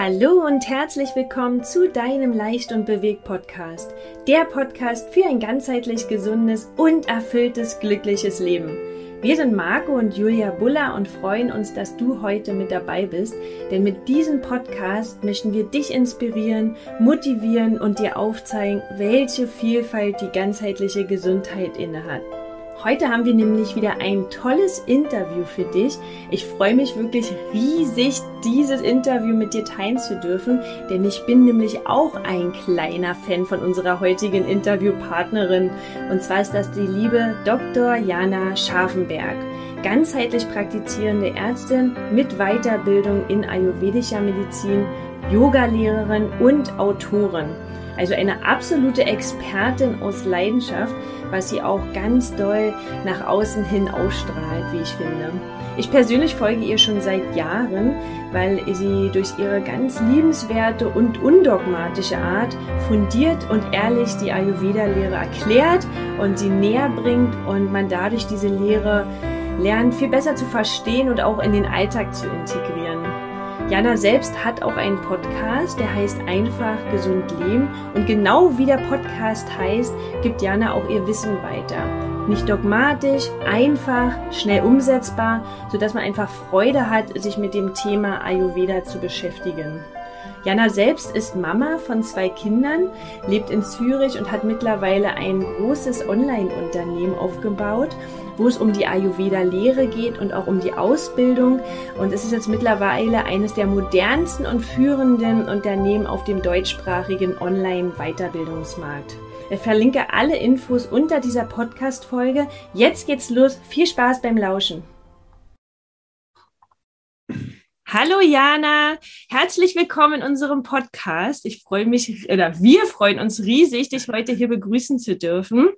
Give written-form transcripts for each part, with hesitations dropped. Hallo und herzlich willkommen zu deinem Leicht und bewegt Podcast. Der Podcast für ein ganzheitlich gesundes und erfülltes, glückliches Leben. Wir sind Marco und Julia Buller und freuen uns, dass du heute mit dabei bist, denn mit diesem Podcast möchten wir dich inspirieren, motivieren und dir aufzeigen, welche Vielfalt die ganzheitliche Gesundheit innehat. Heute haben wir nämlich wieder ein tolles Interview für dich. Ich freue mich wirklich riesig, dieses Interview mit dir teilen zu dürfen, denn ich bin nämlich auch ein kleiner Fan von unserer heutigen Interviewpartnerin. Und zwar ist das die liebe Dr. Janna Scharfenberg, ganzheitlich praktizierende Ärztin mit Weiterbildung in ayurvedischer Medizin, Yogalehrerin und Autorin. Also eine absolute Expertin aus Leidenschaft, was sie auch ganz doll nach außen hin ausstrahlt, wie ich finde. Ich persönlich folge ihr schon seit Jahren, weil sie durch ihre ganz liebenswerte und undogmatische Art fundiert und ehrlich die Ayurveda-Lehre erklärt und sie näher bringt und man dadurch diese Lehre lernt, viel besser zu verstehen und auch in den Alltag zu integrieren. Janna selbst hat auch einen Podcast, der heißt Einfach gesund leben, und genau wie der Podcast heißt, gibt Janna auch ihr Wissen weiter. Nicht dogmatisch, einfach, schnell umsetzbar, sodass man einfach Freude hat, sich mit dem Thema Ayurveda zu beschäftigen. Janna selbst ist Mama von 2 Kindern, lebt in Zürich und hat mittlerweile ein großes Online-Unternehmen aufgebaut, wo es um die Ayurveda-Lehre geht und auch um die Ausbildung. Und es ist jetzt mittlerweile eines der modernsten und führenden Unternehmen auf dem deutschsprachigen Online-Weiterbildungsmarkt. Ich verlinke alle Infos unter dieser Podcast-Folge. Jetzt geht's los. Viel Spaß beim Lauschen. Hallo Janna, herzlich willkommen in unserem Podcast. Ich freue mich, oder wir freuen uns riesig, dich heute hier begrüßen zu dürfen.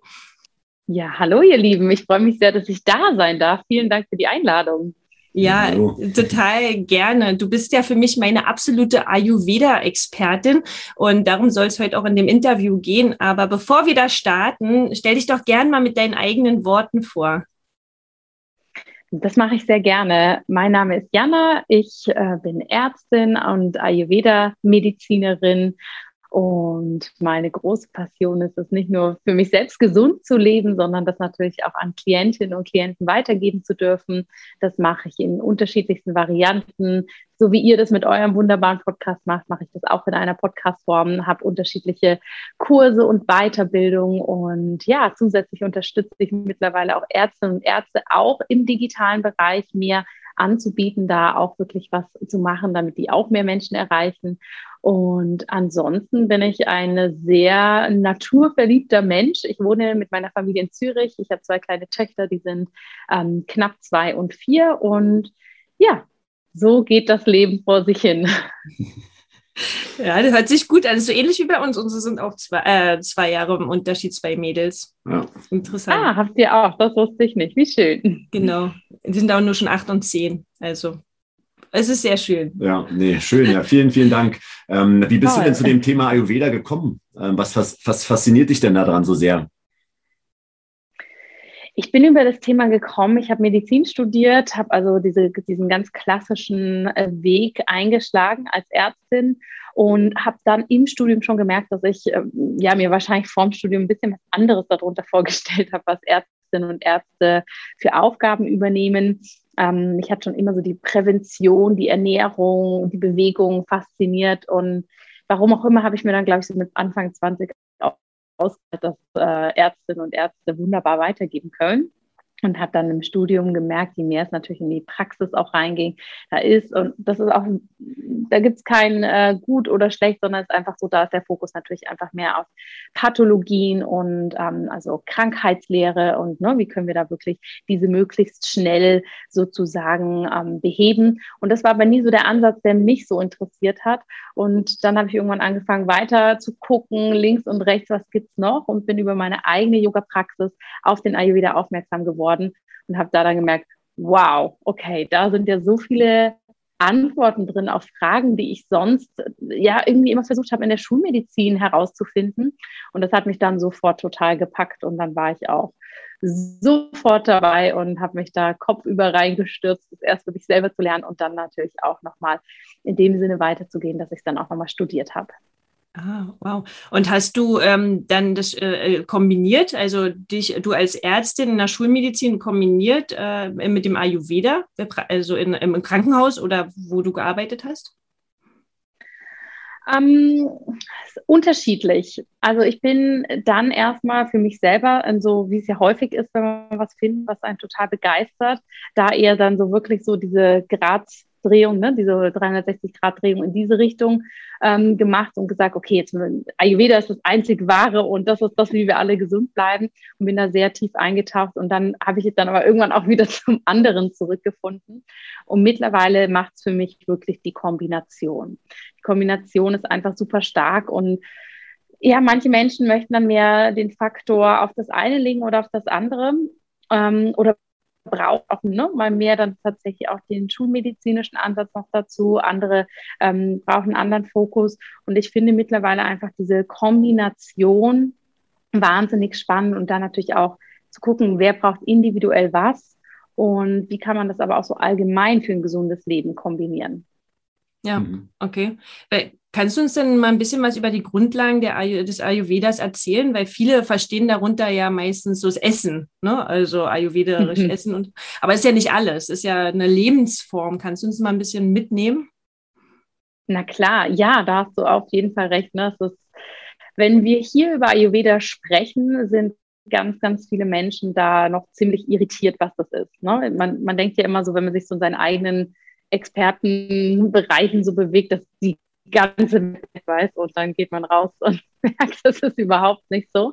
Ja, hallo ihr Lieben, ich freue mich sehr, dass ich da sein darf. Vielen Dank für die Einladung. Ja, hallo. Total gerne. Du bist ja für mich meine absolute Ayurveda-Expertin und darum soll es heute auch in dem Interview gehen. Aber bevor wir da starten, stell dich doch gerne mal mit deinen eigenen Worten vor. Das mache ich sehr gerne. Mein Name ist Janna, ich bin Ärztin und Ayurveda-Medizinerin. Und meine große Passion ist es, nicht nur für mich selbst gesund zu leben, sondern das natürlich auch an Klientinnen und Klienten weitergeben zu dürfen. Das mache ich in unterschiedlichsten Varianten. So wie ihr das mit eurem wunderbaren Podcast macht, mache ich das auch in einer Podcast-Form, habe unterschiedliche Kurse und Weiterbildung. Und ja, zusätzlich unterstütze ich mittlerweile auch Ärztinnen und Ärzte, auch im digitalen Bereich mehr anzubieten, da auch wirklich was zu machen, damit die auch mehr Menschen erreichen. Und ansonsten bin ich ein sehr naturverliebter Mensch. Ich wohne mit meiner Familie in Zürich. Ich habe 2 kleine Töchter, die sind knapp 2 und 4. Und ja, so geht das Leben vor sich hin. Ja, das hört sich gut an. Das ist so ähnlich wie bei uns. Unsere sind auch 2 Jahre im Unterschied, 2 Mädels. Ja. Interessant. Ah, habt ihr auch. Das wusste ich nicht. Wie schön. Genau. Die sind auch nur schon 8 und 10. Also. Es ist sehr schön. Ja, nee, schön. Ja, vielen, vielen Dank. Wie bist du denn zu dem Thema Ayurveda gekommen? Was fasziniert dich denn daran so sehr? Ich bin über das Thema gekommen. Ich habe Medizin studiert, habe also diesen ganz klassischen Weg eingeschlagen als Ärztin und habe dann im Studium schon gemerkt, dass ich mir wahrscheinlich vorm Studium ein bisschen was anderes darunter vorgestellt habe, was Ärztinnen und Ärzte für Aufgaben übernehmen. Mich hat schon immer so die Prävention, die Ernährung, die Bewegung fasziniert. Und warum auch immer habe ich mir dann, glaube ich, so mit Anfang 20 ausgedacht, dass Ärztinnen und Ärzte wunderbar weitergeben können. Und habe dann im Studium gemerkt, je mehr es natürlich in die Praxis auch reinging, da gibt es kein gut oder schlecht, sondern es ist einfach so, da ist der Fokus natürlich einfach mehr auf Pathologien und also Krankheitslehre und wie können wir da wirklich diese möglichst schnell sozusagen beheben. Und das war aber nie so der Ansatz, der mich so interessiert hat. Und dann habe ich irgendwann angefangen, weiter zu gucken, links und rechts, was gibt's noch, und bin über meine eigene Yoga-Praxis auf den Ayurveda aufmerksam geworden. Und habe da dann gemerkt, wow, okay, da sind ja so viele Antworten drin auf Fragen, die ich sonst irgendwie immer versucht habe, in der Schulmedizin herauszufinden. Und das hat mich dann sofort total gepackt und dann war ich auch sofort dabei und habe mich da kopfüber reingestürzt, das erst für mich selber zu lernen und dann natürlich auch nochmal in dem Sinne weiterzugehen, dass ich es dann auch nochmal studiert habe. Ah, wow. Und hast du dann das kombiniert, also du als Ärztin in der Schulmedizin kombiniert mit dem Ayurveda, also im Krankenhaus oder wo du gearbeitet hast? Unterschiedlich. Also ich bin dann erstmal für mich selber, so wie es ja häufig ist, wenn man was findet, was einen total begeistert, da eher dann so wirklich so diese Graddrehung, ne, diese 360-Grad-Drehung in diese Richtung gemacht und gesagt, okay, jetzt Ayurveda ist das einzig Wahre und das ist das, wie wir alle gesund bleiben, und bin da sehr tief eingetaucht und dann habe ich jetzt dann aber irgendwann auch wieder zum anderen zurückgefunden und mittlerweile macht es für mich wirklich die Kombination. Die Kombination ist einfach super stark und ja, manche Menschen möchten dann mehr den Faktor auf das eine legen oder auf das andere oder braucht auch mal mehr dann tatsächlich auch den schulmedizinischen Ansatz noch dazu. Andere brauchen einen anderen Fokus. Und ich finde mittlerweile einfach diese Kombination wahnsinnig spannend und dann natürlich auch zu gucken, wer braucht individuell was und wie kann man das aber auch so allgemein für ein gesundes Leben kombinieren. Ja, okay. Kannst du uns denn mal ein bisschen was über die Grundlagen des Ayurvedas erzählen? Weil viele verstehen darunter ja meistens so das Essen, ne? Also ayurvederisch Essen. Aber es ist ja nicht alles, es ist ja eine Lebensform. Kannst du uns mal ein bisschen mitnehmen? Na klar, ja, da hast du auf jeden Fall recht, ne? Es ist, wenn wir hier über Ayurveda sprechen, sind ganz, ganz viele Menschen da noch ziemlich irritiert, was das ist, ne? Man denkt ja immer so, wenn man sich so in seinen eigenen Expertenbereichen so bewegt, dass die ganze Welt weiß und dann geht man raus und merkt, das ist überhaupt nicht so.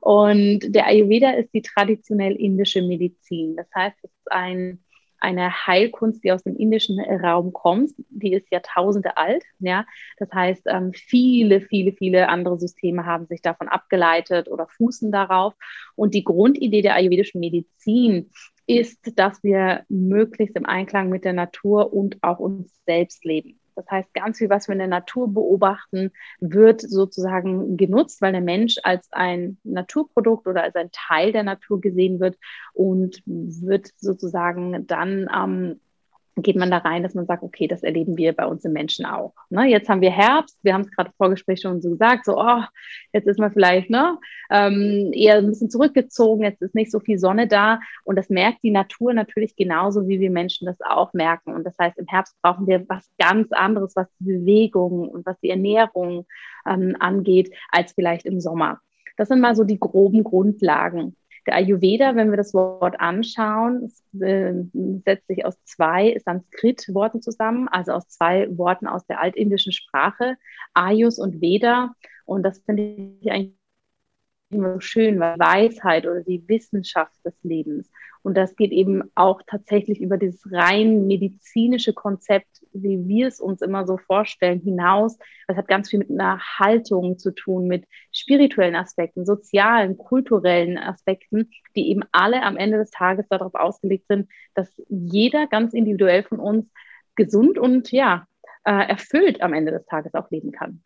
Und der Ayurveda ist die traditionell indische Medizin. Das heißt, es ist eine Heilkunst, die aus dem indischen Raum kommt. Die ist Jahrtausende alt. Ja? Das heißt, viele, viele, viele andere Systeme haben sich davon abgeleitet oder fußen darauf. Und die Grundidee der ayurvedischen Medizin ist, dass wir möglichst im Einklang mit der Natur und auch uns selbst leben. Das heißt, ganz viel, was wir in der Natur beobachten, wird sozusagen genutzt, weil der Mensch als ein Naturprodukt oder als ein Teil der Natur gesehen wird und wird sozusagen dann geht man da rein, dass man sagt, okay, das erleben wir bei uns im Menschen auch. Ne? Jetzt haben wir Herbst, wir haben es gerade im Vorgespräch schon so gesagt, so, oh, jetzt ist man vielleicht eher ein bisschen zurückgezogen, jetzt ist nicht so viel Sonne da und das merkt die Natur natürlich genauso, wie wir Menschen das auch merken. Und das heißt, im Herbst brauchen wir was ganz anderes, was die Bewegung und was die Ernährung angeht, als vielleicht im Sommer. Das sind mal so die groben Grundlagen. Der Ayurveda, wenn wir das Wort anschauen, setzt sich aus 2 Sanskrit-Worten zusammen, also aus 2 Worten aus der altindischen Sprache, Ayus und Veda. Und das finde ich eigentlich immer so schön, weil Weisheit oder die Wissenschaft des Lebens. Und das geht eben auch tatsächlich über dieses rein medizinische Konzept, wie wir es uns immer so vorstellen, hinaus. Das hat ganz viel mit einer Haltung zu tun, mit spirituellen Aspekten, sozialen, kulturellen Aspekten, die eben alle am Ende des Tages darauf ausgelegt sind, dass jeder ganz individuell von uns gesund und ja, erfüllt am Ende des Tages auch leben kann.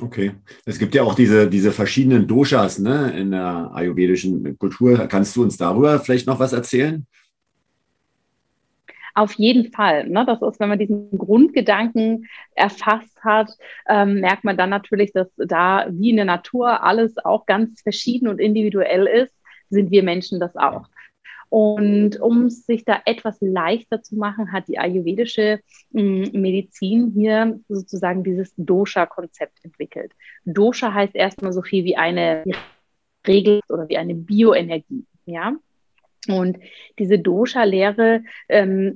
Okay. Es gibt ja auch diese verschiedenen Doshas, ne, in der ayurvedischen Kultur. Kannst du uns darüber vielleicht noch was erzählen? Auf jeden Fall. Ne? Das ist, wenn man diesen Grundgedanken erfasst hat, merkt man dann natürlich, dass da wie in der Natur alles auch ganz verschieden und individuell ist, sind wir Menschen das auch. Und um es sich da etwas leichter zu machen, hat die ayurvedische Medizin hier sozusagen dieses Dosha-Konzept entwickelt. Dosha heißt erstmal so viel wie eine Regel oder wie eine Bioenergie, ja. Und diese Dosha-Lehre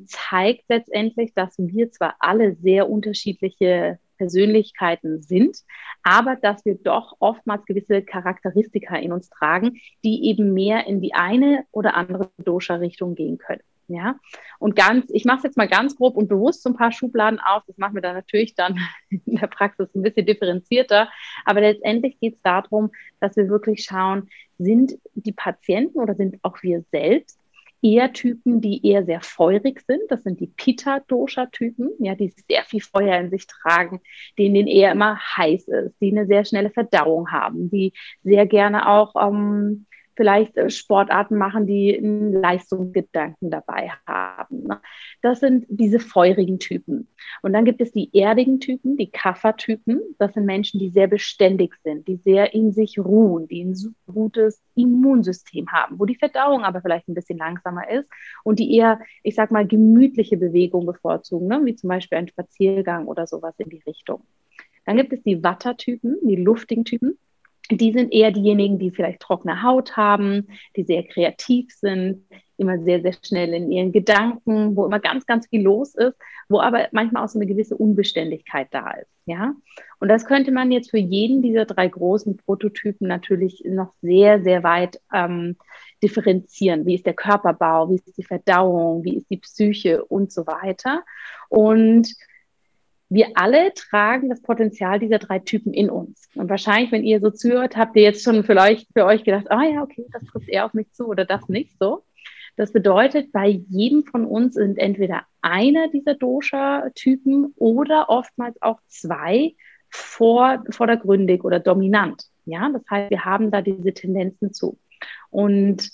zeigt letztendlich, dass wir zwar alle sehr unterschiedliche Persönlichkeiten sind, aber dass wir doch oftmals gewisse Charakteristika in uns tragen, die eben mehr in die eine oder andere Dosha-Richtung gehen können. Ja? Und ich mache es jetzt mal ganz grob und bewusst so ein paar Schubladen auf, das machen wir dann natürlich dann in der Praxis ein bisschen differenzierter, aber letztendlich geht es darum, dass wir wirklich schauen, sind die Patienten oder sind auch wir selbst eher Typen, die eher sehr feurig sind. Das sind die Pitta-Dosha-Typen, ja, die sehr viel Feuer in sich tragen, denen eher immer heiß ist, die eine sehr schnelle Verdauung haben, die sehr gerne auch vielleicht Sportarten machen, die einen Leistungsgedanken dabei haben. Das sind diese feurigen Typen. Und dann gibt es die erdigen Typen, die Kapha-Typen. Das sind Menschen, die sehr beständig sind, die sehr in sich ruhen, die ein super gutes Immunsystem haben, wo die Verdauung aber vielleicht ein bisschen langsamer ist und die eher, ich sag mal, gemütliche Bewegung bevorzugen, ne? Wie zum Beispiel ein Spaziergang oder sowas in die Richtung. Dann gibt es die Vata-Typen, die luftigen Typen. Die sind eher diejenigen, die vielleicht trockene Haut haben, die sehr kreativ sind, immer sehr, sehr schnell in ihren Gedanken, wo immer ganz, ganz viel los ist, wo aber manchmal auch so eine gewisse Unbeständigkeit da ist. Ja? Und das könnte man jetzt für jeden dieser drei großen Prototypen natürlich noch sehr, sehr weit differenzieren. Wie ist der Körperbau, wie ist die Verdauung, wie ist die Psyche und so weiter. Und wir alle tragen das Potenzial dieser drei Typen in uns. Und wahrscheinlich, wenn ihr so zuhört, habt ihr jetzt schon vielleicht für euch gedacht, ah ja, okay, das trifft eher auf mich zu oder das nicht so. Das bedeutet, bei jedem von uns sind entweder einer dieser Dosha-Typen oder oftmals auch zwei vordergründig oder dominant. Ja, das heißt, wir haben da diese Tendenzen zu. Und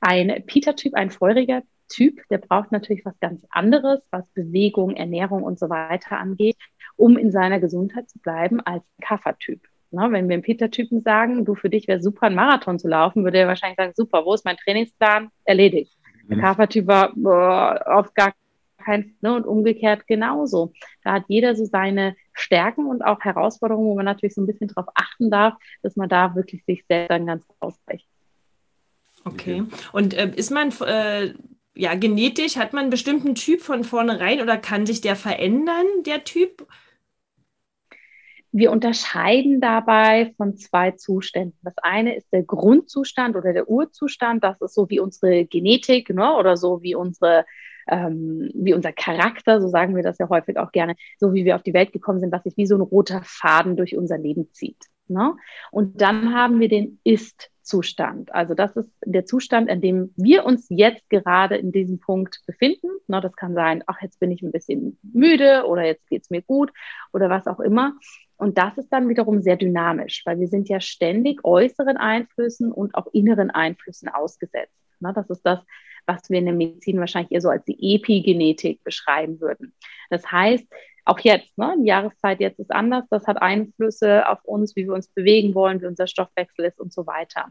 ein Pitta-Typ, ein feuriger Typ, der braucht natürlich was ganz anderes, was Bewegung, Ernährung und so weiter angeht, um in seiner Gesundheit zu bleiben als Kapha-Typ. Na, wenn wir dem Pitta-Typen sagen, du, für dich wäre super, einen Marathon zu laufen, würde er wahrscheinlich sagen, super, wo ist mein Trainingsplan? Erledigt. Der Kapha-Typ war auf gar keinen, ne? Und umgekehrt genauso. Da hat jeder so seine Stärken und auch Herausforderungen, wo man natürlich so ein bisschen darauf achten darf, dass man da wirklich sich selbst dann ganz ausgleicht. Okay. Und ist man... ja, genetisch hat man einen bestimmten Typ von vornherein oder kann sich der verändern, der Typ? Wir unterscheiden dabei von zwei Zuständen. Das eine ist der Grundzustand oder der Urzustand. Das ist so wie unsere Genetik, ne? Oder so wie unsere, wie unser Charakter, so sagen wir das ja häufig auch gerne, so wie wir auf die Welt gekommen sind, was sich wie so ein roter Faden durch unser Leben zieht. Ne? Und dann haben wir den Ist-Zustand. Also das ist der Zustand, in dem wir uns jetzt gerade in diesem Punkt befinden. Ne, das kann sein, ach, jetzt bin ich ein bisschen müde oder jetzt geht es mir gut oder was auch immer. Und das ist dann wiederum sehr dynamisch, weil wir sind ja ständig äußeren Einflüssen und auch inneren Einflüssen ausgesetzt. Ne, das ist das, was wir in der Medizin wahrscheinlich eher so als die Epigenetik beschreiben würden. Das heißt, auch jetzt, ne? Die Jahreszeit jetzt ist anders, das hat Einflüsse auf uns, wie wir uns bewegen wollen, wie unser Stoffwechsel ist und so weiter.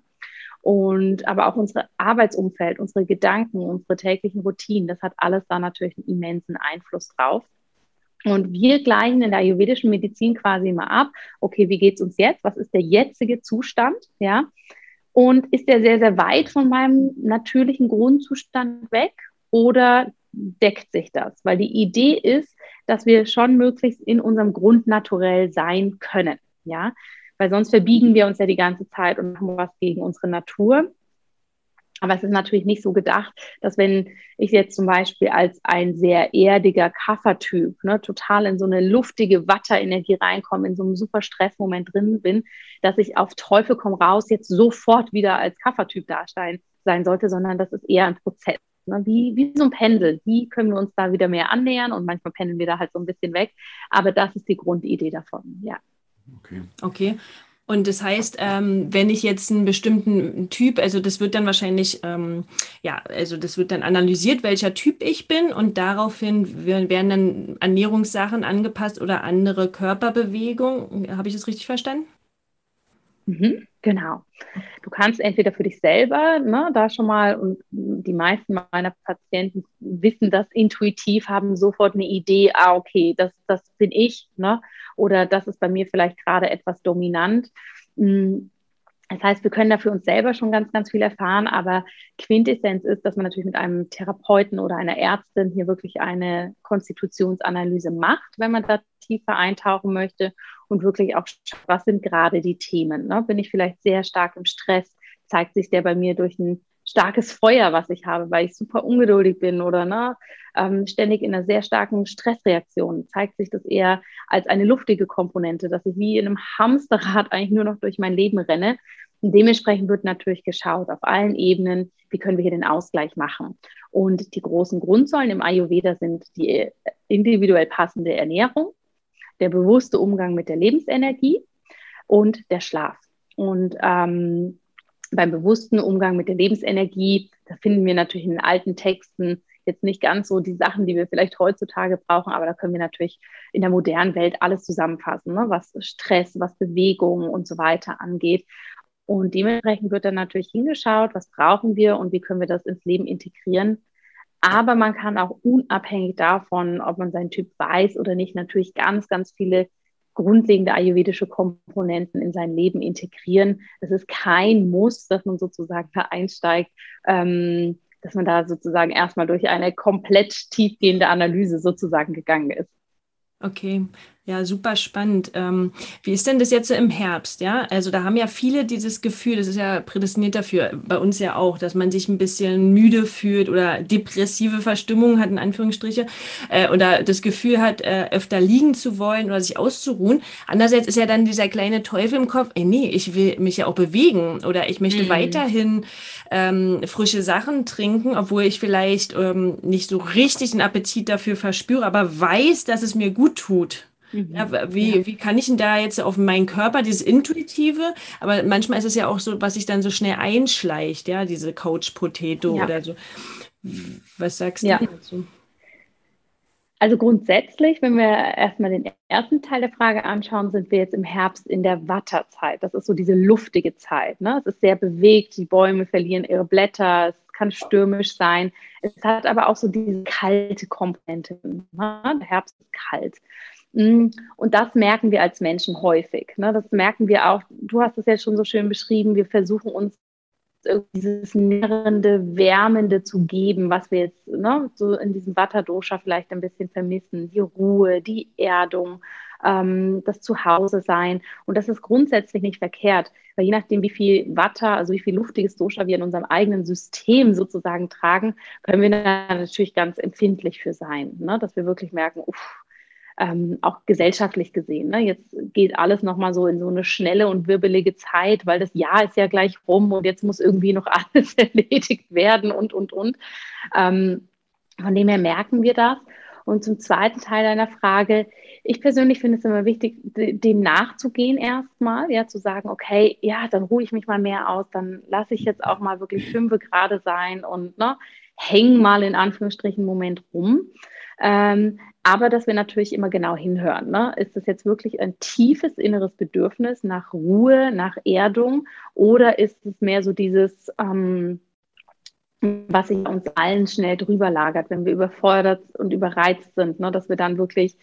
Und aber auch unser Arbeitsumfeld, unsere Gedanken, unsere täglichen Routinen, das hat alles da natürlich einen immensen Einfluss drauf. Und wir gleichen in der ayurvedischen Medizin quasi immer ab, okay, wie geht's uns jetzt? Was ist der jetzige Zustand? Ja? Und ist der sehr, sehr weit von meinem natürlichen Grundzustand weg oder deckt sich das? Weil die Idee ist, dass wir schon möglichst in unserem Grundnaturell sein können, ja, weil sonst verbiegen wir uns ja die ganze Zeit und machen was gegen unsere Natur. Aber es ist natürlich nicht so gedacht, dass wenn ich jetzt zum Beispiel als ein sehr erdiger Kapha-Typ, ne, total in so eine luftige Vata-Energie reinkomme, in so einem super Stressmoment drin bin, dass ich auf Teufel komm raus jetzt sofort wieder als Kapha-Typ darstellen sein sollte, sondern das ist eher ein Prozess. Wie so ein Pendel, wie können wir uns da wieder mehr annähern und manchmal pendeln wir da halt so ein bisschen weg, aber das ist die Grundidee davon, ja. Okay. Und das heißt, wenn ich jetzt einen bestimmten Typ, also das wird dann wahrscheinlich, das wird dann analysiert, welcher Typ ich bin und daraufhin werden dann Ernährungssachen angepasst oder andere Körperbewegung, habe ich das richtig verstanden? Mhm, genau. Du kannst entweder für dich selber, ne, da schon mal, und die meisten meiner Patienten wissen das intuitiv, haben sofort eine Idee, ah, okay, das bin ich, ne, oder das ist bei mir vielleicht gerade etwas dominant. Das heißt, wir können da für uns selber schon ganz, ganz viel erfahren, aber Quintessenz ist, dass man natürlich mit einem Therapeuten oder einer Ärztin hier wirklich eine Konstitutionsanalyse macht, wenn man da tiefer eintauchen möchte und wirklich auch, was sind gerade die Themen? Ne? Bin ich vielleicht sehr stark im Stress? Zeigt sich der bei mir durch ein starkes Feuer, was ich habe, weil ich super ungeduldig bin oder ne, ständig in einer sehr starken Stressreaktion? Zeigt sich das eher als eine luftige Komponente, dass ich wie in einem Hamsterrad eigentlich nur noch durch mein Leben renne? Und dementsprechend wird natürlich geschaut auf allen Ebenen, wie können wir hier den Ausgleich machen. Und die großen Grundsäulen im Ayurveda sind die individuell passende Ernährung, der bewusste Umgang mit der Lebensenergie und der Schlaf. Und beim bewussten Umgang mit der Lebensenergie, da finden wir natürlich in den alten Texten jetzt nicht ganz so die Sachen, die wir vielleicht heutzutage brauchen, aber da können wir natürlich in der modernen Welt alles zusammenfassen, ne? Was Stress, was Bewegung und so weiter angeht. Und dementsprechend wird dann natürlich hingeschaut, was brauchen wir und wie können wir das ins Leben integrieren. Aber man kann auch unabhängig davon, ob man seinen Typ weiß oder nicht, natürlich ganz, ganz viele grundlegende ayurvedische Komponenten in sein Leben integrieren. Es ist kein Muss, dass man sozusagen da einsteigt, dass man da sozusagen erstmal durch eine komplett tiefgehende Analyse sozusagen gegangen ist. Okay, ja, super spannend. Wie ist denn das jetzt so im Herbst? Ja, also da haben ja viele dieses Gefühl, das ist ja prädestiniert dafür, bei uns ja auch, dass man sich ein bisschen müde fühlt oder depressive Verstimmung hat, in Anführungsstriche, oder das Gefühl hat, öfter liegen zu wollen oder sich auszuruhen. Andererseits ist ja dann dieser kleine Teufel im Kopf, nee, ich will mich ja auch bewegen oder ich möchte weiterhin frische Sachen trinken, obwohl ich vielleicht nicht so richtig den Appetit dafür verspüre, aber weiß, dass es mir gut tut. Ja, wie kann ich denn da jetzt auf meinen Körper, dieses Intuitive, aber manchmal ist es ja auch so, was sich dann so schnell einschleicht, ja, diese Couch-Potato oder so. Was sagst du dazu? Also grundsätzlich, wenn wir erstmal den ersten Teil der Frage anschauen, sind wir jetzt im Herbst in der Vata-Zeit. Das ist so diese luftige Zeit, ne? Es ist sehr bewegt, die Bäume verlieren ihre Blätter, es kann stürmisch sein. Es hat aber auch so diese kalte Komponente, ne? Der Herbst ist kalt. Und das merken wir als Menschen häufig. Ne? Das merken wir auch, du hast es ja schon so schön beschrieben, wir versuchen uns dieses nährende, wärmende zu geben, was wir jetzt so in diesem Vata-Dosha vielleicht ein bisschen vermissen. Die Ruhe, die Erdung, das Zuhause-Sein. Und das ist grundsätzlich nicht verkehrt, weil je nachdem, wie viel Vata, also wie viel luftiges Dosha wir in unserem eigenen System sozusagen tragen, können wir da natürlich ganz empfindlich für sein, ne? Dass wir wirklich merken, auch gesellschaftlich gesehen, ne? Jetzt geht alles nochmal so in so eine schnelle und wirbelige Zeit, weil das Jahr ist ja gleich rum und jetzt muss irgendwie noch alles erledigt werden und. Von dem her merken wir das. Und zum zweiten Teil deiner Frage, ich persönlich finde es immer wichtig, dem nachzugehen erstmal, ja, zu sagen, okay, ja, dann ruhe ich mich mal mehr aus, dann lasse ich jetzt auch mal wirklich 5 Grad sein und hänge mal in Anführungsstrichen einen Moment rum. Aber dass wir natürlich immer genau hinhören, ne? Ist das jetzt wirklich ein tiefes inneres Bedürfnis nach Ruhe, nach Erdung oder ist es mehr so dieses, was sich uns allen schnell drüber lagert, wenn wir überfordert und überreizt sind, ne? Dass wir dann wirklich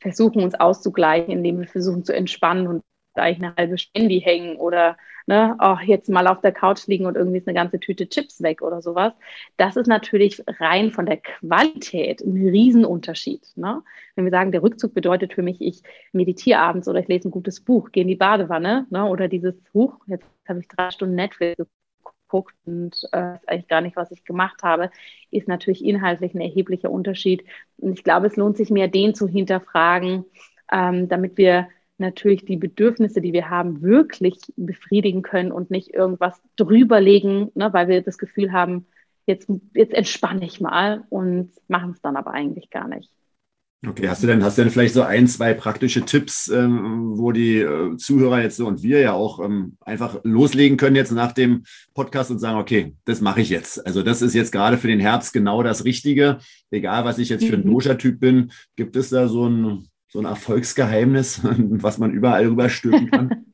versuchen, uns auszugleichen, indem wir versuchen zu entspannen und eigentlich eine halbe Stunde hängen oder jetzt mal auf der Couch liegen und irgendwie ist eine ganze Tüte Chips weg oder sowas. Das ist natürlich rein von der Qualität ein Riesenunterschied. Ne? Wenn wir sagen, der Rückzug bedeutet für mich, ich meditiere abends oder ich lese ein gutes Buch, gehe in die Badewanne, ne? Oder dieses Buch, jetzt habe ich 3 Stunden Netflix geguckt und weiß eigentlich gar nicht, was ich gemacht habe, ist natürlich inhaltlich ein erheblicher Unterschied. Und ich glaube, es lohnt sich mehr, den zu hinterfragen, damit wir natürlich die Bedürfnisse, die wir haben, wirklich befriedigen können und nicht irgendwas drüberlegen, ne, weil wir das Gefühl haben, jetzt entspanne ich mal und machen es dann aber eigentlich gar nicht. Okay, hast du denn vielleicht so 1, 2 praktische Tipps, wo die Zuhörer jetzt so und wir ja auch einfach loslegen können jetzt nach dem Podcast und sagen, okay, das mache ich jetzt. Also das ist jetzt gerade für den Herbst genau das Richtige. Egal, was ich jetzt für ein Dosha-Typ bin, gibt es da so ein Erfolgsgeheimnis, was man überall rüberstülpen kann?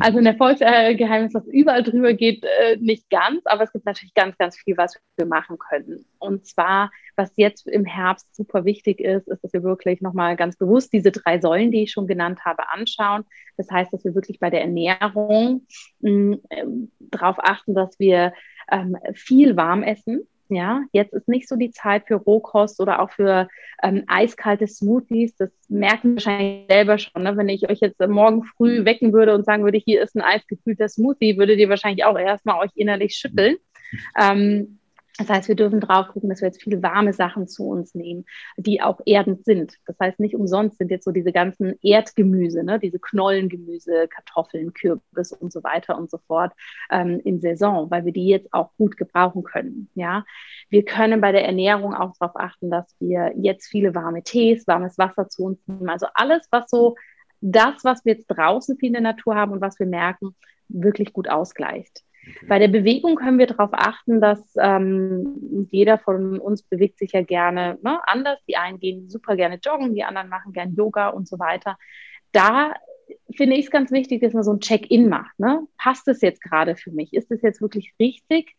Also ein Erfolgsgeheimnis, was überall drüber geht, nicht ganz, aber es gibt natürlich ganz, ganz viel, was wir machen können. Und zwar, was jetzt im Herbst super wichtig ist, ist, dass wir wirklich nochmal ganz bewusst diese 3 Säulen, die ich schon genannt habe, anschauen. Das heißt, dass wir wirklich bei der Ernährung darauf achten, dass wir viel warm essen. Ja, jetzt ist nicht so die Zeit für Rohkost oder auch für eiskalte Smoothies. Das merken wir wahrscheinlich selber schon. Ne? Wenn ich euch jetzt morgen früh wecken würde und sagen würde, hier ist ein eisgekühlter Smoothie, würdet ihr wahrscheinlich auch erstmal euch innerlich schütteln. Das heißt, wir dürfen drauf gucken, dass wir jetzt viele warme Sachen zu uns nehmen, die auch erdend sind. Das heißt, nicht umsonst sind jetzt so diese ganzen Erdgemüse, ne? Diese Knollengemüse, Kartoffeln, Kürbis und so weiter und so fort in Saison, weil wir die jetzt auch gut gebrauchen können. Ja? Wir können bei der Ernährung auch darauf achten, dass wir jetzt viele warme Tees, warmes Wasser zu uns nehmen. Also alles, was wir jetzt draußen viel in der Natur haben und was wir merken, wirklich gut ausgleicht. Okay. Bei der Bewegung können wir darauf achten, dass jeder von uns bewegt sich ja gerne anders. Die einen gehen super gerne joggen, die anderen machen gerne Yoga und so weiter. Da finde ich es ganz wichtig, dass man so ein Check-in macht. Ne? Passt das jetzt gerade für mich? Ist das jetzt wirklich richtig,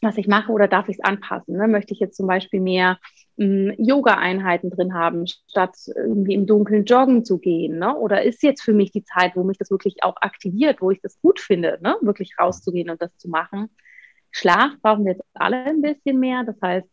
was ich mache, oder darf ich es anpassen? Ne? Möchte ich jetzt zum Beispiel mehr Yoga-Einheiten drin haben, statt irgendwie im Dunkeln joggen zu gehen? Ne? Oder ist jetzt für mich die Zeit, wo mich das wirklich auch aktiviert, wo ich das gut finde, ne? Wirklich rauszugehen und das zu machen? Schlaf brauchen wir jetzt alle ein bisschen mehr. Das heißt,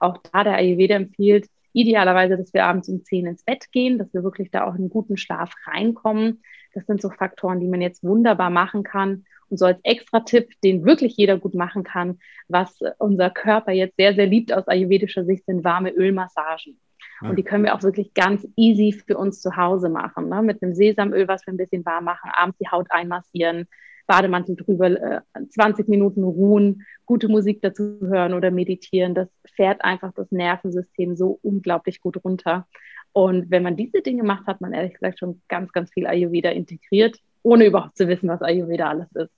auch da der Ayurveda empfiehlt idealerweise, dass wir abends um 10 ins Bett gehen, dass wir wirklich da auch in einen guten Schlaf reinkommen. Das sind so Faktoren, die man jetzt wunderbar machen kann. Und so als Extra-Tipp, den wirklich jeder gut machen kann, was unser Körper jetzt sehr, sehr liebt aus ayurvedischer Sicht, sind warme Ölmassagen. Ah. Und die können wir auch wirklich ganz easy für uns zu Hause machen. Ne? Mit einem Sesamöl, was wir ein bisschen warm machen, abends die Haut einmassieren, Bademantel drüber, 20 Minuten ruhen, gute Musik dazu hören oder meditieren. Das fährt einfach das Nervensystem so unglaublich gut runter. Und wenn man diese Dinge macht, hat man ehrlich gesagt schon ganz, ganz viel Ayurveda integriert, ohne überhaupt zu wissen, was Ayurveda alles ist.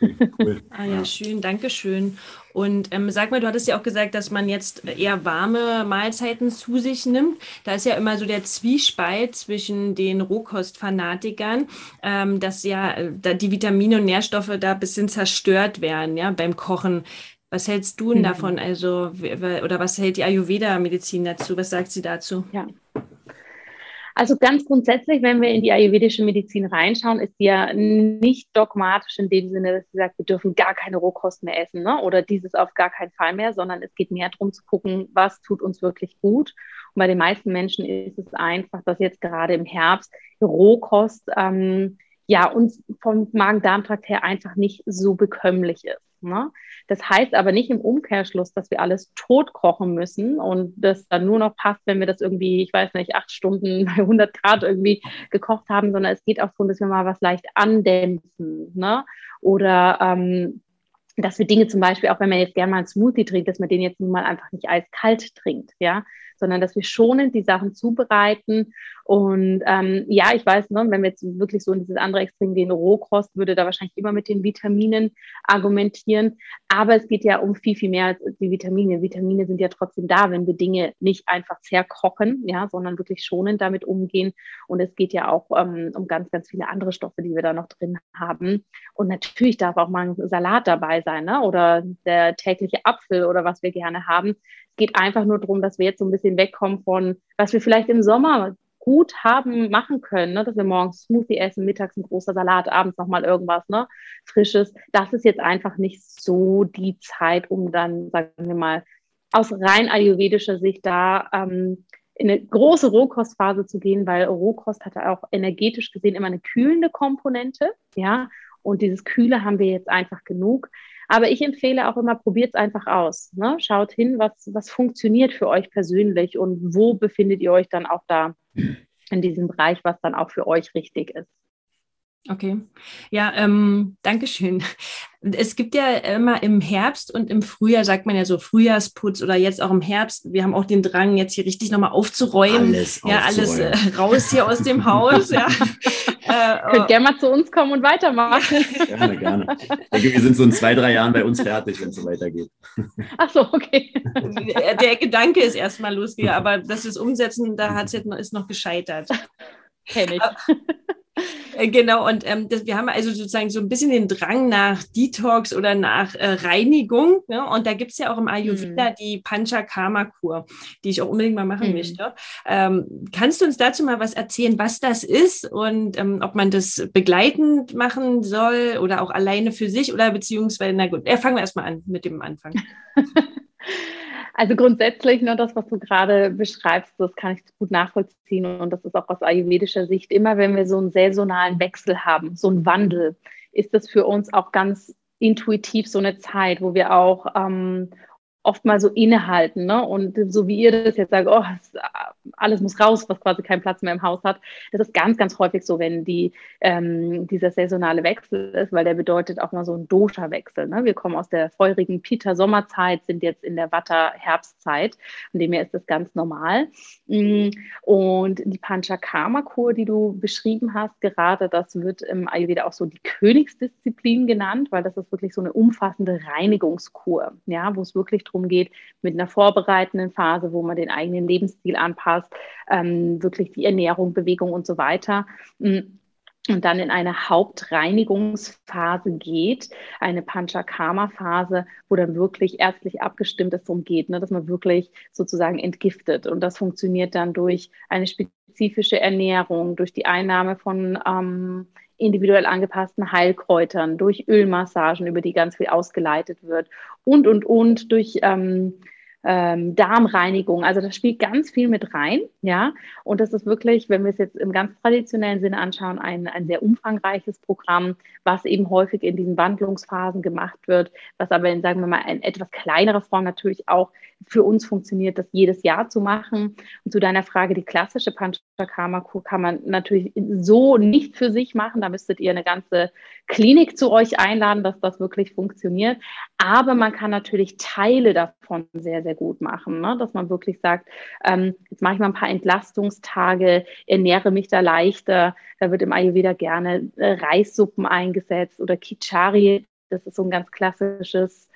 Okay, cool. Ah ja, schön, danke schön. Und sag mal, du hattest ja auch gesagt, dass man jetzt eher warme Mahlzeiten zu sich nimmt. Da ist ja immer so der Zwiespalt zwischen den Rohkostfanatikern, dass ja da die Vitamine und Nährstoffe da ein bisschen zerstört werden, ja, beim Kochen. Was hältst du denn davon? Also, oder was hält die Ayurveda-Medizin dazu? Was sagt sie dazu? Ja. Also ganz grundsätzlich, wenn wir in die ayurvedische Medizin reinschauen, ist die ja nicht dogmatisch in dem Sinne, dass sie sagt, wir dürfen gar keine Rohkost mehr essen, ne? Oder dieses auf gar keinen Fall mehr, sondern es geht mehr darum zu gucken, was tut uns wirklich gut. Und bei den meisten Menschen ist es einfach, dass jetzt gerade im Herbst Rohkost uns vom Magen-Darm-Trakt her einfach nicht so bekömmlich ist. Ne? Das heißt aber nicht im Umkehrschluss, dass wir alles tot kochen müssen und das dann nur noch passt, wenn wir das irgendwie, ich weiß nicht, 8 Stunden bei 100 Grad irgendwie gekocht haben, sondern es geht auch darum, dass wir mal was leicht andämpfen, ne? Oder dass wir Dinge zum Beispiel, auch wenn man jetzt gerne mal einen Smoothie trinkt, dass man den jetzt nun mal einfach nicht eiskalt trinkt, ja, sondern dass wir schonend die Sachen zubereiten. Und ich weiß, ne, wenn wir jetzt wirklich so in dieses andere Extrem gehen, Rohkost würde da wahrscheinlich immer mit den Vitaminen argumentieren. Aber es geht ja um viel, viel mehr als die Vitamine. Vitamine sind ja trotzdem da, wenn wir Dinge nicht einfach zerkochen, ja, sondern wirklich schonend damit umgehen. Und es geht ja auch um ganz, ganz viele andere Stoffe, die wir da noch drin haben. Und natürlich darf auch mal ein Salat dabei sein, ne? Oder der tägliche Apfel oder was wir gerne haben. Es geht einfach nur darum, dass wir jetzt so ein bisschen wegkommen von, was wir vielleicht im Sommer gut haben, machen können, ne? Dass wir morgens Smoothie essen, mittags ein großer Salat, abends nochmal irgendwas, ne? Frisches. Das ist jetzt einfach nicht so die Zeit, um dann, sagen wir mal, aus rein ayurvedischer Sicht da in eine große Rohkostphase zu gehen, weil Rohkost hat ja auch energetisch gesehen immer eine kühlende Komponente, ja, und dieses Kühle haben wir jetzt einfach genug. Aber ich empfehle auch immer, probiert es einfach aus. Ne? Schaut hin, was funktioniert für euch persönlich und wo befindet ihr euch dann auch da in diesem Bereich, was dann auch für euch richtig ist. Okay, ja, danke schön. Es gibt ja immer im Herbst und im Frühjahr, sagt man ja so Frühjahrsputz oder jetzt auch im Herbst, wir haben auch den Drang, jetzt hier richtig nochmal aufzuräumen. Alles raus hier aus dem Haus. Ja. Könnt gerne mal zu uns kommen und weitermachen. Gerne, gerne. Wir sind so in 2-3 Jahren bei uns fertig, wenn es so weitergeht. Ach so, okay. Der Gedanke ist erstmal losgegangen, aber dass wir es umsetzen, ist noch gescheitert. Kenn ich. Genau, und wir haben also sozusagen so ein bisschen den Drang nach Detox oder nach Reinigung. Ne? Und da gibt es ja auch im Ayurveda die Panchakarma-Kur, die ich auch unbedingt mal machen möchte. Kannst du uns dazu mal was erzählen, was das ist und ob man das begleitend machen soll oder auch alleine für sich oder beziehungsweise, na gut, fangen wir erstmal an mit dem Anfang. Also grundsätzlich, nur das, was du gerade beschreibst, das kann ich gut nachvollziehen und das ist auch aus ayurvedischer Sicht immer, wenn wir so einen saisonalen Wechsel haben, so einen Wandel, ist das für uns auch ganz intuitiv so eine Zeit, wo wir auch oft mal so innehalten, ne? Und so wie ihr das jetzt sagt, oh, alles muss raus, was quasi keinen Platz mehr im Haus hat. Das ist ganz, ganz häufig so, wenn dieser saisonale Wechsel ist, weil der bedeutet auch mal so ein Dosha-Wechsel. Ne? Wir kommen aus der feurigen Pitta-Sommerzeit, sind jetzt in der Vata-Herbstzeit. Von dem her ist das ganz normal. Und die Panchakarma-Kur, die du beschrieben hast, gerade das wird im Ayurveda auch so die Königsdisziplin genannt, weil das ist wirklich so eine umfassende Reinigungskur, ja, wo es wirklich darum geht, mit einer vorbereitenden Phase, wo man den eigenen Lebensstil anpasst, wirklich die Ernährung, Bewegung und so weiter, und dann in eine Hauptreinigungsphase geht, eine Panchakarma-Phase, wo dann wirklich ärztlich abgestimmt es darum geht, ne, dass man wirklich sozusagen entgiftet. Und das funktioniert dann durch eine spezifische Ernährung, durch die Einnahme von individuell angepassten Heilkräutern, durch Ölmassagen, über die ganz viel ausgeleitet wird und durch Darmreinigung, also das spielt ganz viel mit rein, ja, und das ist wirklich, wenn wir es jetzt im ganz traditionellen Sinne anschauen, ein sehr umfangreiches Programm, was eben häufig in diesen Wandlungsphasen gemacht wird, was aber in, sagen wir mal, in etwas kleinerer Form natürlich auch für uns funktioniert, das jedes Jahr zu machen. Und zu deiner Frage, die klassische Panchakarma-Kur kann man natürlich so nicht für sich machen, da müsstet ihr eine ganze Klinik zu euch einladen, dass das wirklich funktioniert, aber man kann natürlich Teile davon sehr, sehr gut machen, ne? Dass man wirklich sagt, jetzt mache ich mal ein paar Entlastungstage, ernähre mich da leichter, da wird im Ayurveda gerne Reissuppen eingesetzt oder Kichari, das ist so ein ganz klassisches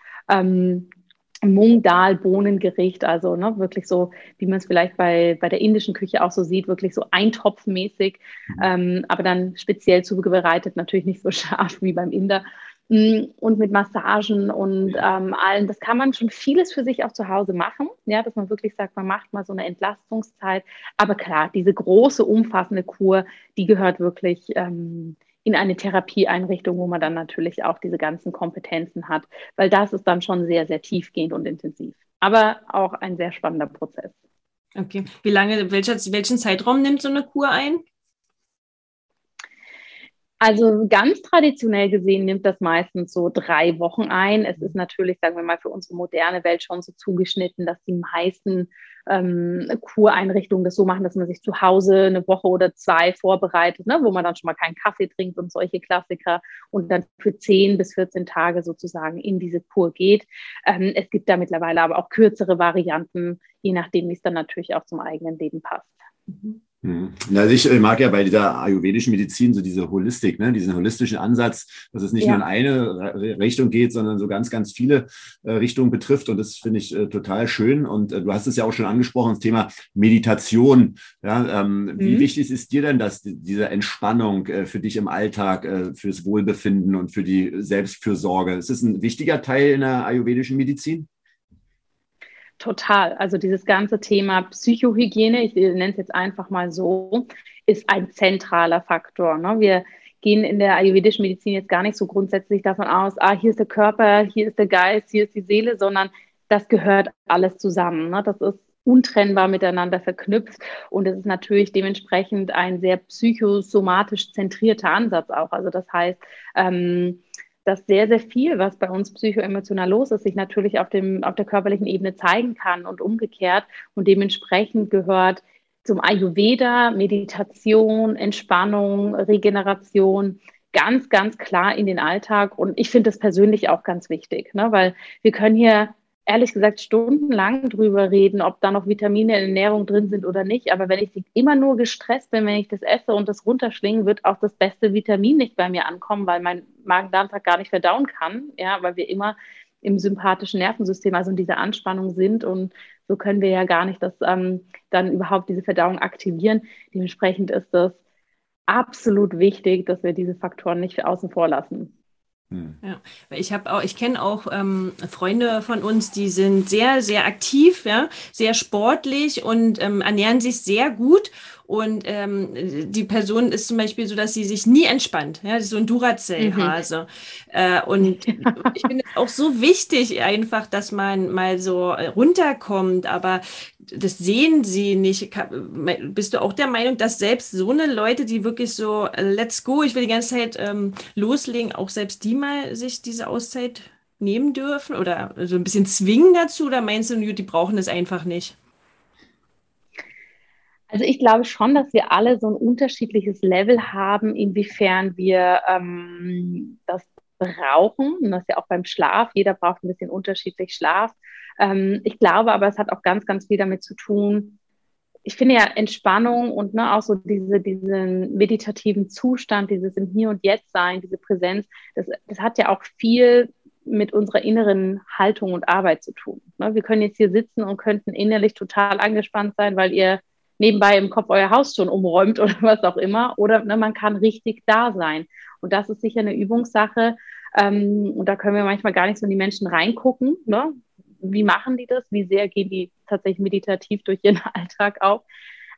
Mungdal-Bohnengericht, also ne, wirklich so, wie man es vielleicht bei der indischen Küche auch so sieht, wirklich so eintopfmäßig, aber dann speziell zubereitet, natürlich nicht so scharf wie beim Inder. Und mit Massagen und allem, das kann man schon vieles für sich auch zu Hause machen, ja, dass man wirklich sagt, man macht mal so eine Entlastungszeit. Aber klar, diese große, umfassende Kur, die gehört wirklich in eine Therapieeinrichtung, wo man dann natürlich auch diese ganzen Kompetenzen hat, weil das ist dann schon sehr, sehr tiefgehend und intensiv. Aber auch ein sehr spannender Prozess. Okay, wie lange, welchen Zeitraum nimmt so eine Kur ein? Also ganz traditionell gesehen nimmt das meistens so 3 Wochen ein. Es ist natürlich, sagen wir mal, für unsere moderne Welt schon so zugeschnitten, dass die meisten Kureinrichtungen das so machen, dass man sich zu Hause 1 Woche oder 2 vorbereitet, ne, wo man dann schon mal keinen Kaffee trinkt und solche Klassiker und dann für 10 bis 14 Tage sozusagen in diese Kur geht. Es gibt da mittlerweile aber auch kürzere Varianten, je nachdem, wie es dann natürlich auch zum eigenen Leben passt. Mhm. Also ich mag ja bei dieser ayurvedischen Medizin so diese Holistik, ne? Diesen holistischen Ansatz, dass es nicht nur in eine Richtung geht, sondern so ganz, ganz viele Richtungen betrifft, und das finde ich total schön. Und du hast es ja auch schon angesprochen, das Thema Meditation. Ja? Wie wichtig ist dir denn das, diese Entspannung für dich im Alltag, fürs Wohlbefinden und für die Selbstfürsorge? Ist das ein wichtiger Teil in der ayurvedischen Medizin? Total. Also dieses ganze Thema Psychohygiene, ich nenne es jetzt einfach mal so, ist ein zentraler Faktor. Ne? Wir gehen in der ayurvedischen Medizin jetzt gar nicht so grundsätzlich davon aus, hier ist der Körper, hier ist der Geist, hier ist die Seele, sondern das gehört alles zusammen. Ne? Das ist untrennbar miteinander verknüpft, und es ist natürlich dementsprechend ein sehr psychosomatisch zentrierter Ansatz auch. Also das heißt, dass sehr, sehr viel, was bei uns psychoemotional los ist, sich natürlich auf der körperlichen Ebene zeigen kann und umgekehrt. Und dementsprechend gehört zum Ayurveda Meditation, Entspannung, Regeneration ganz, ganz klar in den Alltag. Und ich finde das persönlich auch ganz wichtig, ne? Weil wir können hier ehrlich gesagt stundenlang drüber reden, ob da noch Vitamine in Ernährung drin sind oder nicht. Aber wenn ich immer nur gestresst bin, wenn ich das esse und das runterschlinge, wird auch das beste Vitamin nicht bei mir ankommen, weil mein Magen-Darm-Trakt gar nicht verdauen kann, ja, weil wir immer im sympathischen Nervensystem, also in dieser Anspannung sind, und so können wir ja gar nicht das dann überhaupt diese Verdauung aktivieren. Dementsprechend ist das absolut wichtig, dass wir diese Faktoren nicht außen vor lassen. Ja, ich kenne auch Freunde von uns, die sind sehr, sehr aktiv, ja, sehr sportlich und ernähren sich sehr gut. Und die Person ist zum Beispiel so, dass sie sich nie entspannt. Ja, das ist so ein Duracell-Hase. Und ich finde es auch so wichtig einfach, dass man mal so runterkommt. Aber das sehen sie nicht. Bist du auch der Meinung, dass selbst so eine Leute, die wirklich so, let's go, ich will die ganze Zeit loslegen, auch selbst die mal sich diese Auszeit nehmen dürfen oder so ein bisschen zwingen dazu? Oder meinst du, die brauchen das einfach nicht? Also ich glaube schon, dass wir alle so ein unterschiedliches Level haben, inwiefern wir das brauchen. Und das ist ja auch beim Schlaf. Jeder braucht ein bisschen unterschiedlich Schlaf. Ich glaube aber, es hat auch ganz, ganz viel damit zu tun. Ich finde ja Entspannung und auch so diesen meditativen Zustand, dieses im Hier und Jetzt sein, diese Präsenz, das hat ja auch viel mit unserer inneren Haltung und Arbeit zu tun. Wir können jetzt hier sitzen und könnten innerlich total angespannt sein, weil ihr nebenbei im Kopf euer Haus schon umräumt oder was auch immer. Oder man kann richtig da sein. Und das ist sicher eine Übungssache. Und da können wir manchmal gar nicht so in die Menschen reingucken. Ne? Wie machen die das? Wie sehr gehen die tatsächlich meditativ durch ihren Alltag auf?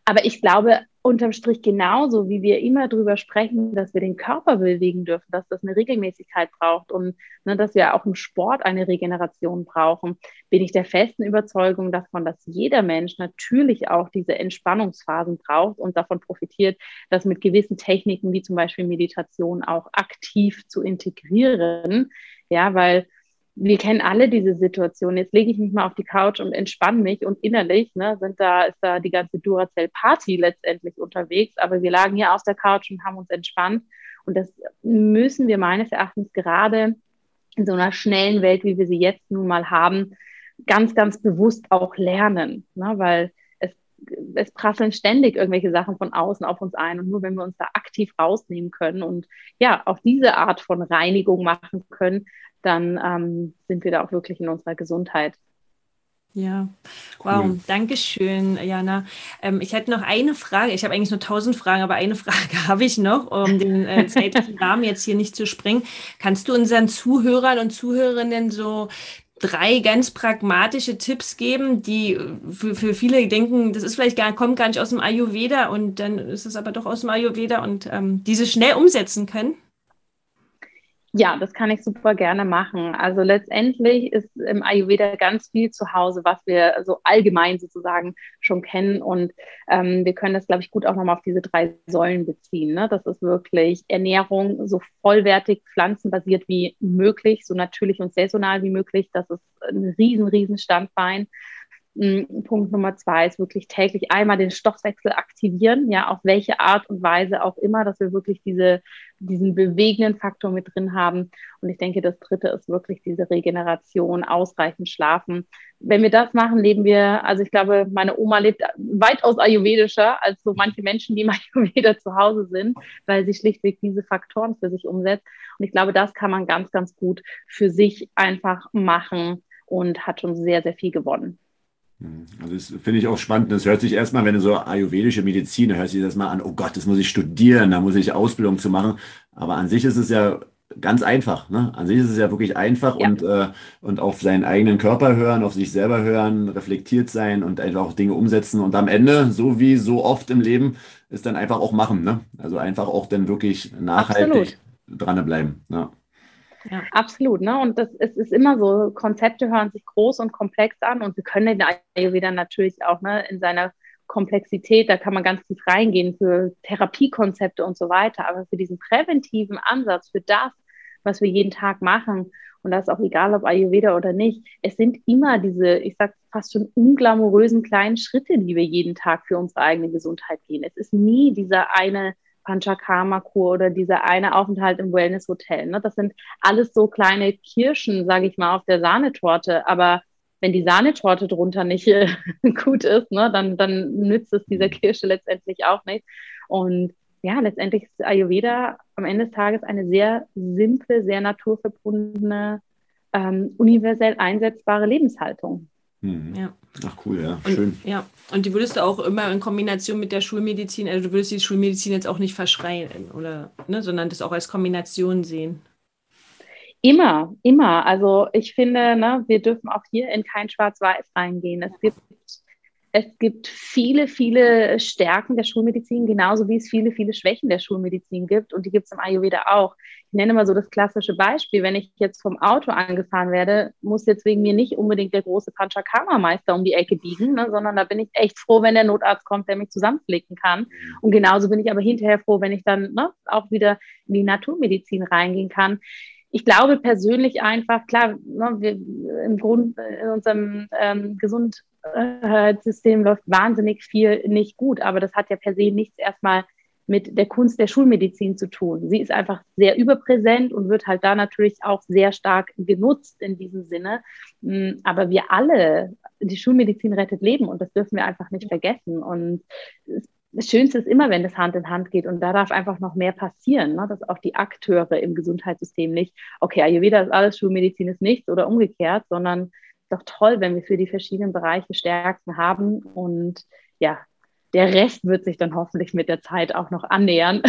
Aber ich glaube, unterm Strich genauso, wie wir immer drüber sprechen, dass wir den Körper bewegen dürfen, dass das eine Regelmäßigkeit braucht und dass wir auch im Sport eine Regeneration brauchen, bin ich der festen Überzeugung davon, dass jeder Mensch natürlich auch diese Entspannungsphasen braucht und davon profitiert, das mit gewissen Techniken wie zum Beispiel Meditation auch aktiv zu integrieren. Ja, weil wir kennen alle diese Situation. Jetzt lege ich mich mal auf die Couch und entspanne mich und innerlich ist da die ganze Duracell-Party letztendlich unterwegs. Aber wir lagen hier auf der Couch und haben uns entspannt. Und das müssen wir meines Erachtens gerade in so einer schnellen Welt, wie wir sie jetzt nun mal haben, ganz, ganz bewusst auch lernen. Ne? Weil es prasseln ständig irgendwelche Sachen von außen auf uns ein. Und nur wenn wir uns da aktiv rausnehmen können und ja auch diese Art von Reinigung machen können, dann sind wir da auch wirklich in unserer Gesundheit. Ja, wow, cool. Dankeschön, Jana. Ich hätte noch eine Frage. Ich habe eigentlich nur 1000 Fragen, aber eine Frage habe ich noch, um den zeitlichen Rahmen jetzt hier nicht zu sprengen. Kannst du unseren Zuhörern und Zuhörerinnen so 3 ganz pragmatische Tipps geben, die für viele denken, das ist vielleicht kommt gar nicht aus dem Ayurveda und dann ist es aber doch aus dem Ayurveda und diese schnell umsetzen können? Ja, das kann ich super gerne machen. Also letztendlich ist im Ayurveda ganz viel zu Hause, was wir so allgemein sozusagen schon kennen. Und wir können das, glaube ich, gut auch nochmal auf diese 3 Säulen beziehen. Ne? Das ist wirklich Ernährung so vollwertig, pflanzenbasiert wie möglich, so natürlich und saisonal wie möglich. Das ist ein riesen Standbein. Punkt Nummer 2 ist wirklich täglich einmal den Stoffwechsel aktivieren, ja, auf welche Art und Weise auch immer, dass wir wirklich diesen bewegenden Faktor mit drin haben. Und ich denke, das 3. ist wirklich diese Regeneration, ausreichend schlafen. Wenn wir das machen, leben wir, also ich glaube, meine Oma lebt weitaus ayurvedischer als so manche Menschen, die im Ayurveda zu Hause sind, weil sie schlichtweg diese Faktoren für sich umsetzt. Und ich glaube, das kann man ganz, ganz gut für sich einfach machen und hat schon sehr viel gewonnen. Also das finde ich auch spannend. Das hört sich erstmal, wenn du so ayurvedische Medizin, hört sich das mal an, oh Gott, das muss ich studieren, da muss ich Ausbildung zu machen. Aber an sich ist es ja ganz einfach. Ne? An sich ist es ja wirklich einfach, ja. Und auf seinen eigenen Körper hören, auf sich selber hören, reflektiert sein und einfach auch Dinge umsetzen. Und am Ende, so wie so oft im Leben, ist dann einfach auch machen. Ne? Also einfach auch dann wirklich nachhaltig dranbleiben. Ja. Ja. Absolut, ne? Und es ist immer so, Konzepte hören sich groß und komplex an und wir können den Ayurveda natürlich auch in seiner Komplexität, da kann man ganz tief reingehen für Therapiekonzepte und so weiter, aber für diesen präventiven Ansatz, für das, was wir jeden Tag machen, und das ist auch egal, ob Ayurveda oder nicht, es sind immer diese, ich sage fast schon unglamourösen kleinen Schritte, die wir jeden Tag für unsere eigene Gesundheit gehen. Es ist nie dieser eine Panchakarma-Kur oder dieser eine Aufenthalt im Wellness-Hotel. Ne? Das sind alles so kleine Kirschen, sage ich mal, auf der Sahnetorte. Aber wenn die Sahnetorte drunter nicht gut ist, ne, dann nützt es dieser Kirsche letztendlich auch nicht. Und ja, letztendlich ist Ayurveda am Ende des Tages eine sehr simple, sehr naturverbundene, universell einsetzbare Lebenshaltung. Mhm. Ja. Ach cool, ja, schön. Und, ja, und die würdest du auch immer in Kombination mit der Schulmedizin, also du würdest die Schulmedizin jetzt auch nicht verschreien, oder, ne, sondern das auch als Kombination sehen. Immer. Also ich finde, wir dürfen auch hier in kein Schwarz-Weiß reingehen. Es gibt viele Stärken der Schulmedizin, genauso wie es viele Schwächen der Schulmedizin gibt. Und die gibt es im Ayurveda auch. Ich nenne mal so das klassische Beispiel. Wenn ich jetzt vom Auto angefahren werde, muss jetzt wegen mir nicht unbedingt der große Panchakarma-Meister um die Ecke biegen, sondern da bin ich echt froh, wenn der Notarzt kommt, der mich zusammenflicken kann. Und genauso bin ich aber hinterher froh, wenn ich dann auch wieder in die Naturmedizin reingehen kann. Ich glaube persönlich einfach, klar, wir in unserem gesund Gesundheitssystem läuft wahnsinnig viel nicht gut, aber das hat ja per se nichts erstmal mit der Kunst der Schulmedizin zu tun. Sie ist einfach sehr überpräsent und wird halt da natürlich auch sehr stark genutzt in diesem Sinne. Aber wir alle, die Schulmedizin rettet Leben und das dürfen wir einfach nicht vergessen. Und das Schönste ist immer, wenn das Hand in Hand geht und da darf einfach noch mehr passieren, ne? Dass auch die Akteure im Gesundheitssystem nicht, okay, Ayurveda ist alles, Schulmedizin ist nichts oder umgekehrt, sondern doch toll, wenn wir für die verschiedenen Bereiche Stärken haben und ja, der Rest wird sich dann hoffentlich mit der Zeit auch noch annähern,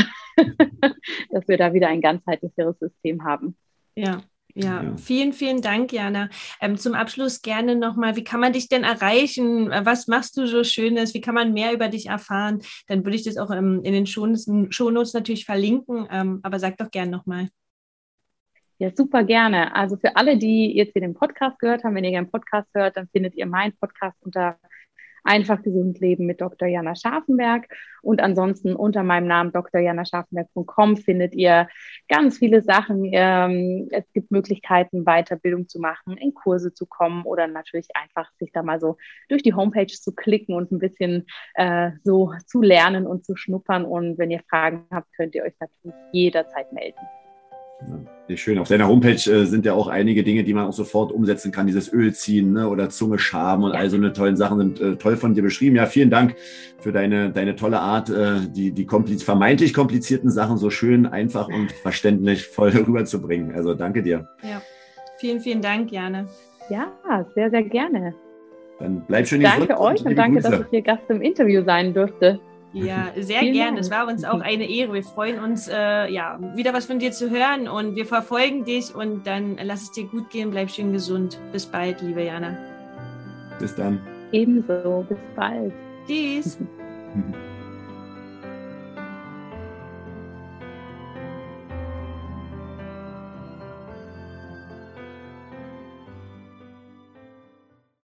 dass wir da wieder ein ganzheitlicheres System haben. Ja, ja, ja. Vielen, vielen Dank, Jana. Zum Abschluss gerne nochmal, wie kann man dich denn erreichen? Was machst du so Schönes? Wie kann man mehr über dich erfahren? Dann würde ich das auch in den Shownotes natürlich verlinken, aber sag doch gerne nochmal. Ja, super gerne. Also für alle, die jetzt hier den Podcast gehört haben, wenn ihr einen Podcast hört, dann findet ihr meinen Podcast unter Einfach gesund leben mit Dr. Janna Scharfenberg und ansonsten unter meinem Namen drjana-scharfenberg.com findet ihr ganz viele Sachen. Es gibt Möglichkeiten, Weiterbildung zu machen, in Kurse zu kommen oder natürlich einfach sich da mal so durch die Homepage zu klicken und ein bisschen so zu lernen und zu schnuppern. Und wenn ihr Fragen habt, könnt ihr euch natürlich jederzeit melden. Ja, sehr schön. Auf deiner Homepage sind ja auch einige Dinge, die man auch sofort umsetzen kann. Dieses Öl ziehen, ne, oder Zunge schaben und all so eine tollen Sachen sind toll von dir beschrieben. Ja, vielen Dank für deine tolle Art, die vermeintlich komplizierten Sachen so schön, einfach und verständlich voll rüberzubringen. Also danke dir. Ja, vielen, vielen Dank, Janne. Ja, sehr, sehr gerne. Dann bleib schön gesund. Danke euch und danke, dass ich hier Gast im Interview sein durfte. Ja, sehr gerne. Es war uns auch eine Ehre. Wir freuen uns, wieder was von dir zu hören und wir verfolgen dich und dann lass es dir gut gehen, bleib schön gesund. Bis bald, liebe Jana. Bis dann. Ebenso, bis bald. Tschüss.